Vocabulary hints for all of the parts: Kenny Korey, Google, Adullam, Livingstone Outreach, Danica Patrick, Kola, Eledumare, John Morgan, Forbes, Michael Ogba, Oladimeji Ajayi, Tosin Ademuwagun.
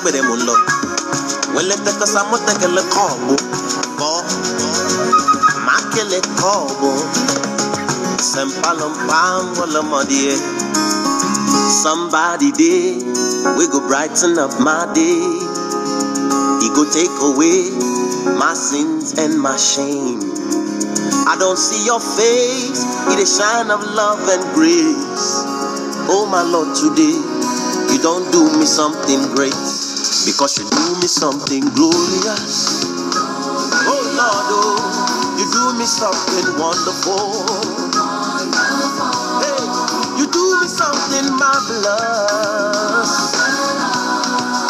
alágbẹ̀dẹ mò ń lọ wẹlẹ tẹkọ samọtẹkẹlẹ kọọbù kọ mákẹlẹ kọọbù sẹmpalọmpamọlọmọdé somebody dey we go brighten up my day he go take away my sins and my shame I don't see your face it is shine of love and grace oh my Lord today you don't do me something great because you do me something glorious oh Lord oh you do me something wonderful hey you do me something marvelous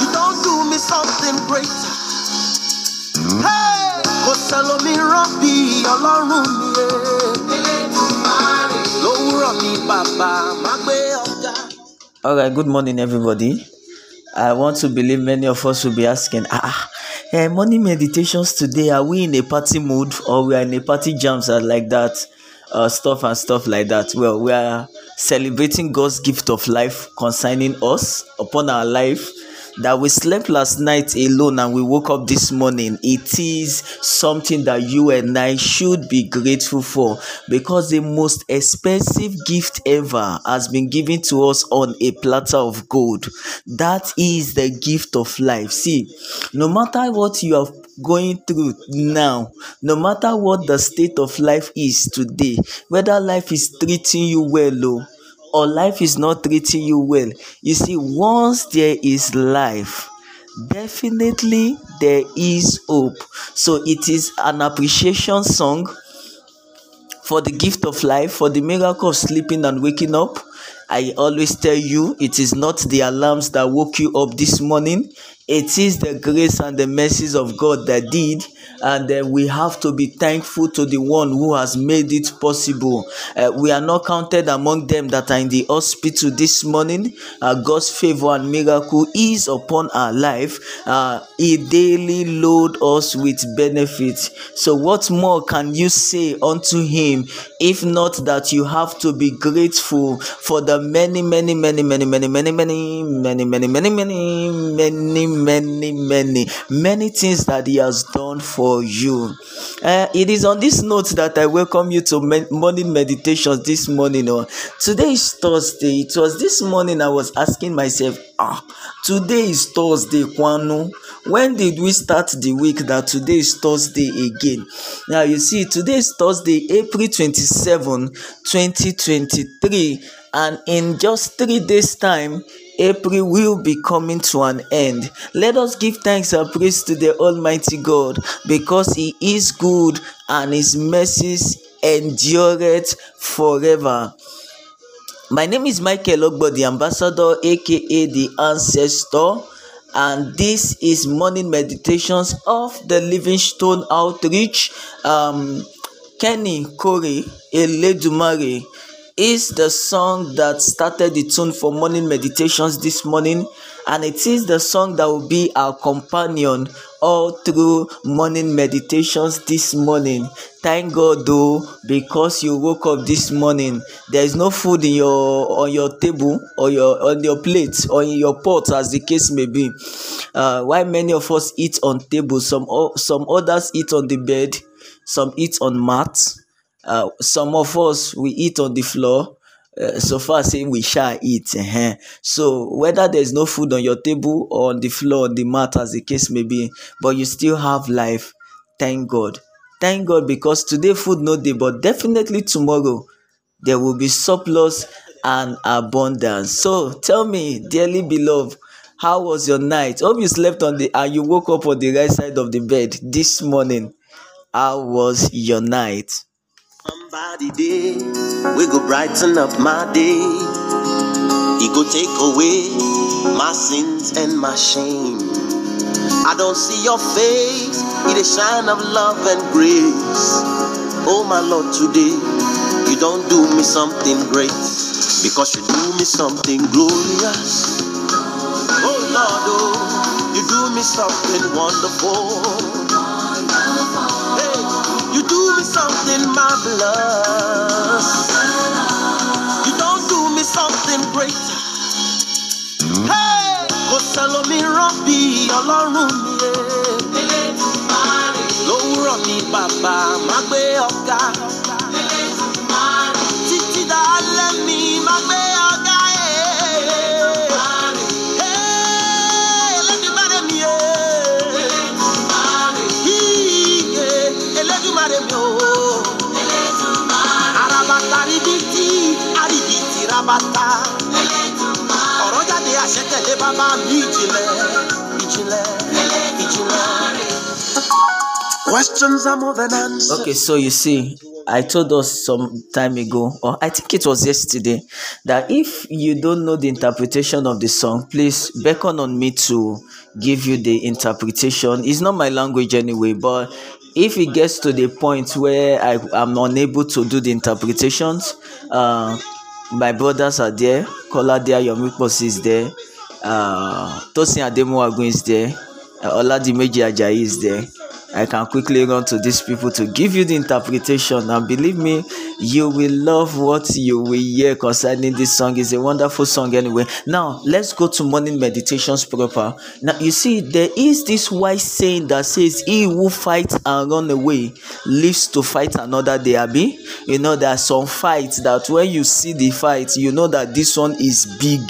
you don't do me something great hey kò sẹ́lò mi rán bí ọlọ́run mi lówùrọ̀ mi bàbá má gbé ọ̀gá. All right, good morning, everybody. I want to believe many of us will be asking, morning meditations today, are we in a party mood or we are in a party jams like that, stuff like that? Well, we are celebrating God's gift of life concerning us upon our life. That we slept last night alone and we woke up this morning. It is something that you and I should be grateful for because the most expensive gift ever has been given to us on a platter of gold. That is the gift of life. See, no matter what you have going through now, no matter what the state of life is today, whether life is treating you well or life is not treating you well. You see, once there is life, definitely there is hope. So it is an appreciation song for the gift of life, for the miracle of sleeping and waking up. I always tell you, it is not the alarms that woke you up this morning. It is the grace and the mercies of God that did, and we have to be thankful to the one who has made it possible. We are not counted among them that are in the hospital this morning. God's favor and miracle is upon our life. He daily load us with benefits. So what more can you say unto him, if not that you have to be grateful for the many things that he has done for you. It is on this note that I welcome you to morning meditations this morning. Today is Thursday. It was this morning I was asking myself, today is Thursday, Kwanu. When did we start the week that today is Thursday again? Now you see, today is Thursday, April 27, 2023, and in just 3 days' time, April will be coming to an end. Let us give thanks and praise to the Almighty God because He is good and His mercies endureth forever. My name is Michael Ogba, the ambassador, aka the ancestor, and this is morning meditations of the Livingstone Outreach. Kenny Korey, Eledumare is the song that started the tune for morning meditations this morning, and it is the song that will be our companion all through morning meditations this morning. Thank God though, because you woke up this morning. There is no food in on your table or on your plate or in your pot, as the case may be. Why many of us eat on table, some others eat on the bed, some eat on mats. Some of us, we eat on the floor. So far saying we shall eat. So whether there's no food on your table or on the floor, on the mat, as the case may be, but you still have life. Thank God. Thank God, because today food no day, but definitely tomorrow there will be surplus and abundance. So tell me, dearly beloved, how was your night? Hope you slept and you woke up on the right side of the bed this morning. How was your night? Somebody day, we go brighten up my day. He go take away my sins and my shame. I don't see your face, it is shine of love and grace. Oh my Lord, today, you don't do me something great, because you do me something glorious. Oh Lord, oh, you do me something wonderful. Something marvelous. You don't do me something great. Hey, go sell me robbie. Ọlọ́run mi Elédùmarè lówùrọ̀ mi bàbá má gbé ọ̀gá Elédùmarè títí dálẹ̀ mi má gbé ọ̀gá Elédùmarè mi Elédùmarè mi o Elédùmarè arabata ribiti rabata ọ̀rọ̀ jáde àṣẹ tẹ̀lé bàbá mi ìjìnlẹ̀. Questions are more than answers. Okay, so you see, I told us some time ago, or I think it was yesterday, that if you don't know the interpretation of the song, please beckon on me to give you the interpretation. It's not my language anyway, but if it gets to the point where I am unable to do the interpretations, my brothers are there, Kola there, Yomipos is there. Tosin Ademuwagun is there, Oladimeji Ajayi is there. I can quickly run to these people to give you the interpretation, and believe me, you will love what you will hear concerning this song. It's a wonderful song anyway. Now, let's go to morning meditations proper. Now, you see, there is this wise saying that says, he who fights and run away lives to fight another day, Abi. You know, there are some fights that when you see the fight, you know that this one is big.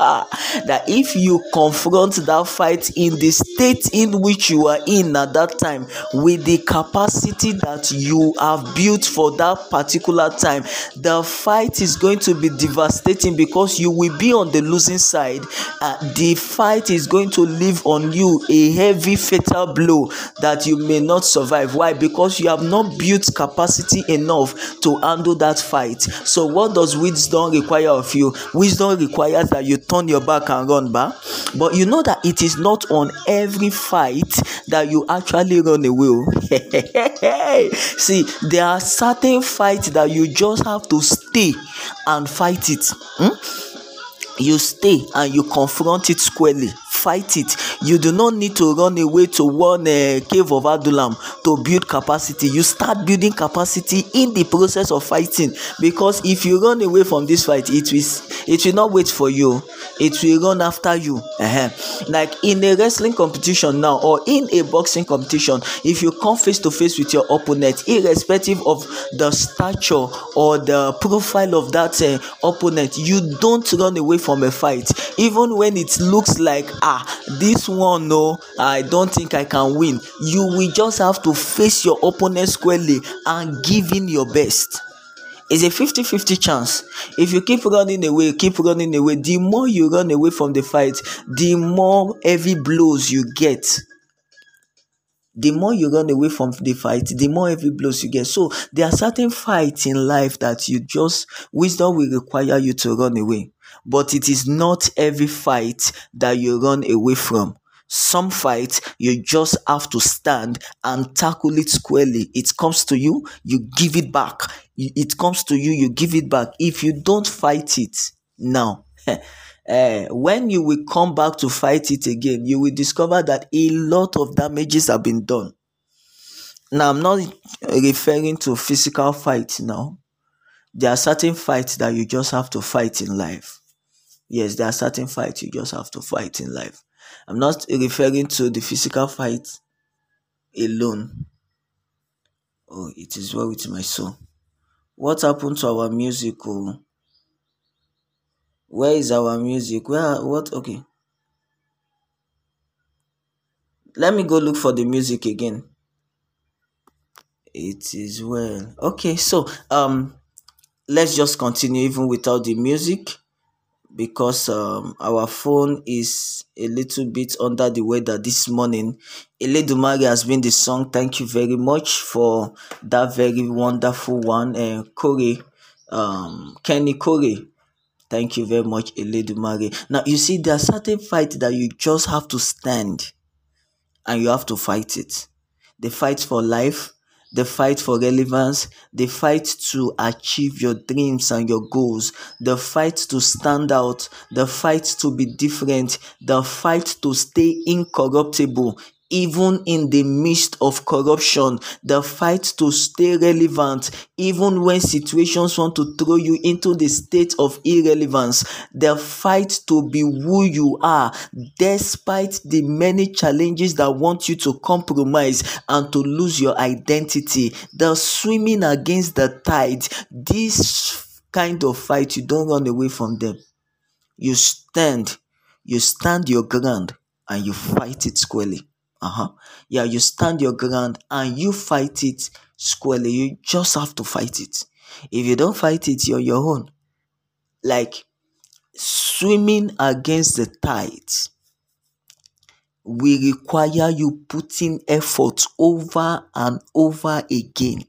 That if you confront that fight in the state in which you are in at that time, with the capacity that you have built for that particular time, the fight is going to be devastating because you will be on the losing side. The fight is going to leave on you a heavy fatal blow that you may not survive. Why? Because you have not built capacity enough to handle that fight. So what does wisdom require of you? Wisdom requires that you turn your back and run back. But you know that it is not on every fight that you actually run away. See, there are certain fights that you just have to stay and fight it. You stay and you confront it squarely. Fight it. You do not need to run away to one cave of Adullam to build capacity. You start building capacity in the process of fighting, because if you run away from this fight, it will not wait for you. It will run after you. Like in a wrestling competition now, or in a boxing competition, if you come face to face with your opponent, irrespective of the stature or the profile of that opponent, you don't run away from a fight, even when it looks like this one, no, I don't think I can win. You will just have to face your opponent squarely and give in your best. It's a 50-50 chance. If you keep running away, the more you run away from the fight, the more heavy blows you get. The more you run away from the fight, the more heavy blows you get. So there are certain fights in life that you just, wisdom will require you to run away. But it is not every fight that you run away from. Some fights you just have to stand and tackle it squarely. It comes to you, you give it back. It comes to you, you give it back. If you don't fight it now, when you will come back to fight it again, you will discover that a lot of damages have been done. Now, I'm not referring to physical fights now. There are certain fights that you just have to fight in life. Yes, there are certain fights you just have to fight in life. I'm not referring to the physical fight alone. Oh, it is well with my soul. What happened to our musical? Where is our music? Okay. Let me go look for the music again. It is well. Okay, so let's just continue even without the music, because our phone is a little bit under the weather this morning. Eledumare has been the song. Thank you very much for that very wonderful one. Kenny Korey. Thank you very much, Eledumare. Now, you see, there are certain fights that you just have to stand and you have to fight it. The fight for life, the fight for relevance, the fight to achieve your dreams and your goals, the fight to stand out, the fight to be different, the fight to stay incorruptible. even in the midst of corruption, the fight to stay relevant, even when situations want to throw you into the state of irrelevance, the fight to be who you are, despite the many challenges that want you to compromise and to lose your identity, the swimming against the tide, this kind of fight, you don't run away from them. You stand your ground and you fight it squarely. Yeah, you stand your ground and you fight it squarely. You just have to fight it. If you don't fight it, you're your own. Like swimming against the tide will require you putting effort over and over again.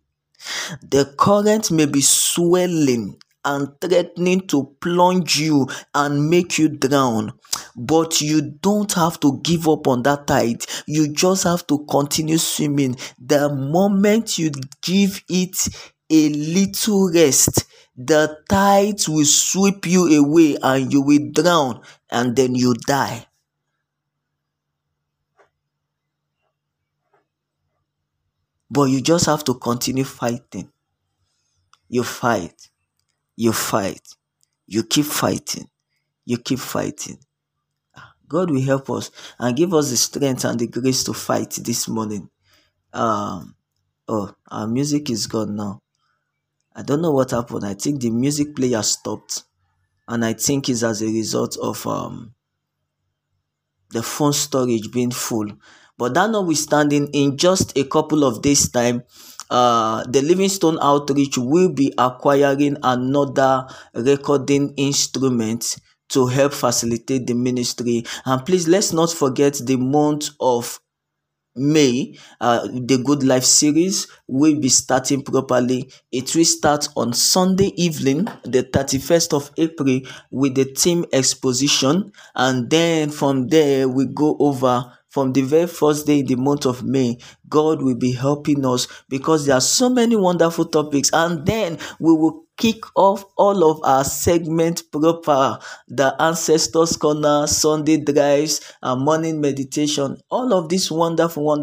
The current may be swelling and threatening to plunge you and make you drown, but you don't have to give up on that tide. You just have to continue swimming. The moment you give it a little rest, the tide will sweep you away and you will drown, and then you die. But you just have to continue fighting. You fight. You keep fighting. God will help us and give us the strength and the grace to fight this morning. Our music is gone now. I don't know what happened. I think the music player stopped, and I think it's as a result of the phone storage being full. But that notwithstanding, in just a couple of days' time, the Livingstone Outreach will be acquiring another recording instrument to help facilitate the ministry. And please, let's not forget the month of May, the Good Life series will be starting properly. It will start on Sunday evening, the 31st of April, with the team exposition. And then from there, we go over from the very first day in the month of May. God will be helping us because there are so many wonderful topics. And then we will kick off all of our segment proper, the Ancestors Corner, Sunday Drives, and Morning Meditation, all of this wonderful,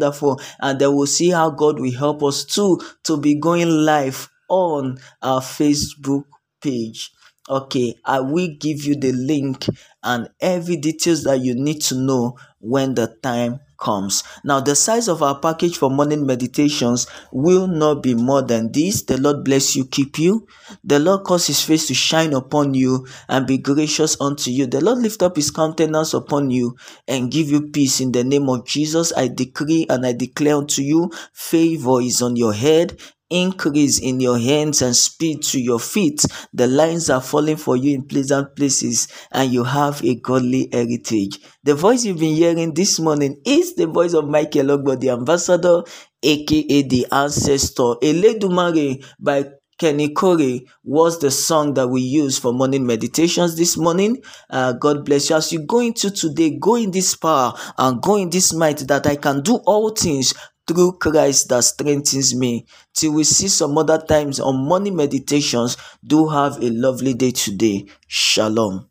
and then we'll see how God will help us too to be going live on our Facebook page. Okay, I will give you the link and every details that you need to know when the time comes. Now, the size of our package for morning meditations will not be more than this. The Lord bless you, keep you. The Lord cause his face to shine upon you and be gracious unto you. The Lord lift up his countenance upon you and give you peace. In the name of Jesus, I decree and I declare unto you, favor is on your head, increase in your hands and speed to your feet. The lines are falling for you in pleasant places, and you have a godly heritage. The voice you've been hearing this morning is the voice of Michael Ogba, the ambassador, aka the ancestor. Eledumare by Kenny Korey was the song that we use for morning meditations this morning. God bless you. As you go into today, go in this power and go in this might, that I can do all things through Christ that strengthens me. Till we see some other times on morning meditations, do have a lovely day today. Shalom.